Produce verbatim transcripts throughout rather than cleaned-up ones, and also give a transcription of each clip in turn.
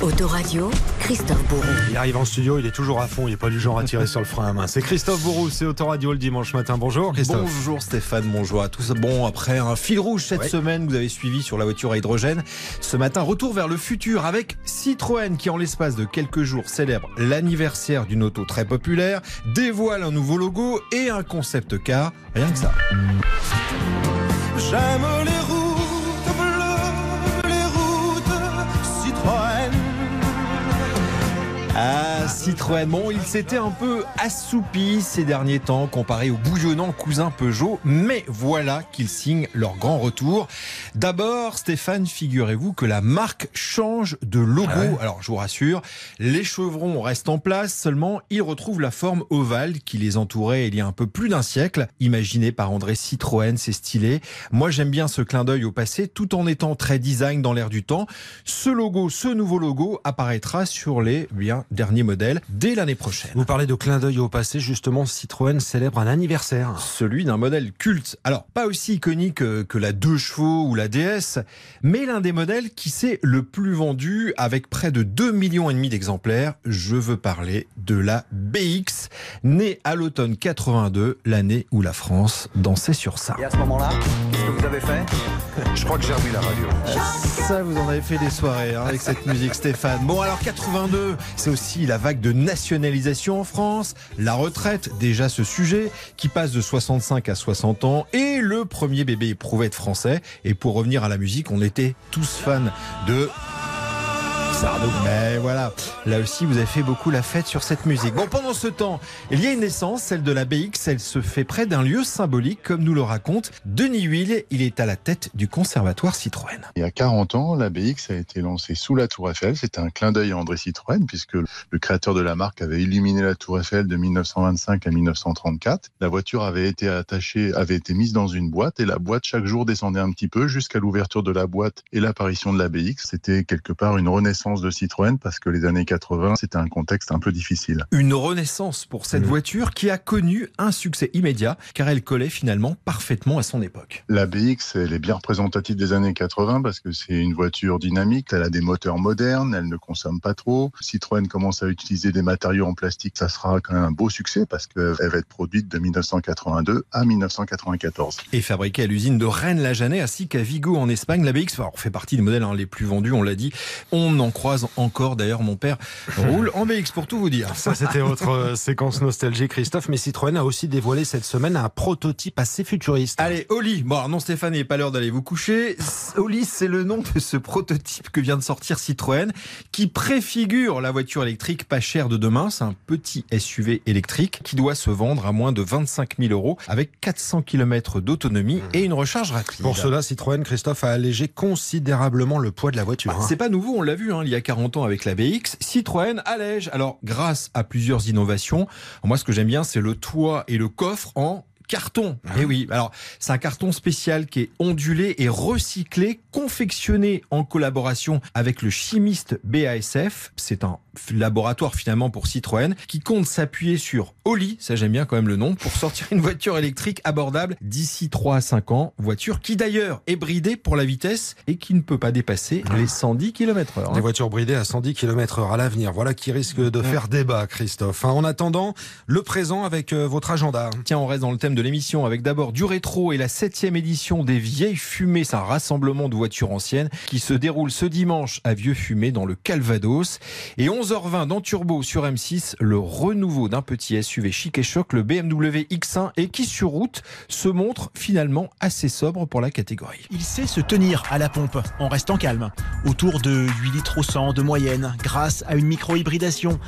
Autoradio, Christophe Bourou. Il arrive en studio, il est toujours à fond, il n'est pas du genre à tirer sur le frein à main. C'est Christophe Bourou, c'est Autoradio le dimanche matin. Bonjour Christophe. Bonjour Stéphane, bonjour à tous. Bon, après un fil rouge cette ouais. semaine, vous avez suivi sur la voiture à hydrogène. Ce matin, retour vers le futur avec Citroën qui, en l'espace de quelques jours, célèbre l'anniversaire d'une auto très populaire, dévoile un nouveau logo et un concept car, rien que ça. J'aime les roues. Ah, Citroën, bon, il s'était un peu assoupi ces derniers temps comparé au bouillonnant cousin Peugeot, mais voilà qu'ils signent leur grand retour. D'abord, Stéphane, figurez-vous que la marque change de logo. Ah ouais. Alors, je vous rassure, les chevrons restent en place, seulement ils retrouvent la forme ovale qui les entourait il y a un peu plus d'un siècle. Imaginé par André Citroën, c'est stylé. Moi, j'aime bien ce clin d'œil au passé, tout en étant très design dans l'air du temps. Ce logo, ce nouveau logo, apparaîtra sur les biens dernier modèle dès l'année prochaine. Vous parlez de clin d'œil au passé, justement Citroën célèbre un anniversaire. Celui d'un modèle culte. Alors, pas aussi iconique que la deux chevaux ou la D S, mais l'un des modèles qui s'est le plus vendu avec près de deux millions et demi d'exemplaires. Je veux parler de la B X, née à l'automne quatre-vingt-deux, l'année où la France dansait sur ça. Et à ce moment-là, qu'est-ce que vous avez fait ? Je crois que j'ai remis la radio. Ça, vous en avez fait des soirées hein, avec cette musique, Stéphane. Bon, alors quatre-vingt-deux, c'est aussi aussi la vague de nationalisation en France, la retraite, déjà ce sujet, qui passe de soixante-cinq à soixante ans, et le premier bébé éprouvette français. Et pour revenir à la musique, on était tous fans de... Sardou. Mais voilà, là aussi vous avez fait beaucoup la fête sur cette musique. Bon, pendant ce temps, il y a une naissance, celle de la B X, elle se fait près d'un lieu symbolique, comme nous le raconte Denis Huil, il est à la tête du conservatoire Citroën. Il y a quarante ans, la B X a été lancée sous la Tour Eiffel, c'était un clin d'œil à André Citroën, puisque le créateur de la marque avait illuminé la Tour Eiffel de mille neuf cent vingt-cinq à mille neuf cent trente-quatre. La voiture avait été attachée, avait été mise dans une boîte, et la boîte chaque jour descendait un petit peu jusqu'à l'ouverture de la boîte et l'apparition de la B X. C'était quelque part une renaissance de Citroën parce que les années quatre-vingt, c'était un contexte un peu difficile. Une renaissance pour cette oui. voiture qui a connu un succès immédiat car elle collait finalement parfaitement à son époque. La B X, elle est bien représentative des années quatre-vingt parce que c'est une voiture dynamique, elle a des moteurs modernes, elle ne consomme pas trop. Citroën commence à utiliser des matériaux en plastique, ça sera quand même un beau succès parce qu'elle va être produite de mille neuf cent quatre-vingt-deux à mille neuf cent quatre-vingt-quatorze. Et fabriquée à l'usine de Rennes-la-Janais ainsi qu'à Vigo en Espagne, la B X alors, fait partie des modèles hein, les plus vendus, on l'a dit. On en croise encore, d'ailleurs mon père roule en B X pour tout vous dire. Ça c'était votre séquence nostalgie Christophe, mais Citroën a aussi dévoilé cette semaine un prototype assez futuriste. Allez Oli, bon alors non Stéphane, il n'est pas l'heure d'aller vous coucher. Oli c'est le nom de ce prototype que vient de sortir Citroën qui préfigure la voiture électrique pas chère de demain, c'est un petit S U V électrique qui doit se vendre à moins de vingt-cinq mille euros avec quatre cents kilomètres d'autonomie et une recharge rapide. Pour cela Citroën, Christophe a allégé considérablement le poids de la voiture. Bah, c'est pas nouveau, on l'a vu il y a quarante ans avec la B X, Citroën allège. Alors, grâce à plusieurs innovations, moi ce que j'aime bien, c'est le toit et le coffre en carton. Et oui, alors c'est un carton spécial qui est ondulé et recyclé, confectionné en collaboration avec le chimiste B A S F. C'est un laboratoire finalement pour Citroën qui compte s'appuyer sur Oli, ça j'aime bien quand même le nom, pour sortir une voiture électrique abordable d'ici trois à cinq ans. Voiture qui d'ailleurs est bridée pour la vitesse et qui ne peut pas dépasser les cent dix kilomètres heure. Hein. Des voitures bridées à cent dix kilomètres heure à l'avenir, voilà qui risque de faire débat Christophe. En attendant, le présent avec votre agenda. Tiens, on reste dans le thème de de l'émission avec d'abord du rétro et la septième édition des Vieilles Fumées. C'est un rassemblement de voitures anciennes qui se déroule ce dimanche à Vieux Fumé dans le Calvados. Et onze heures vingt dans Turbo sur M six, le renouveau d'un petit S U V chic et choc, le B M W X un, et qui sur route se montre finalement assez sobre pour la catégorie. Il sait se tenir à la pompe en restant calme, autour de huit litres au cent de moyenne grâce à une micro-hybridation.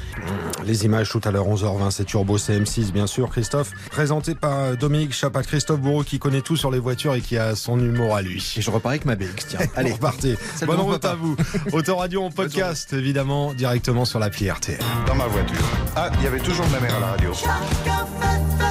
Les images tout à l'heure, onze heures vingt, c'est Turbo, c'est M six bien sûr Christophe, présenté par Dominique Chapatte, Christophe Bourou qui connaît tout sur les voitures et qui a son humour à lui. Et je repars avec ma B X, tiens. Allez, repartez. Bonne route à vous. Autoradio en podcast, évidemment, directement sur l'appli R T R. Dans ma voiture. Ah, il y avait toujours de la mer à la radio.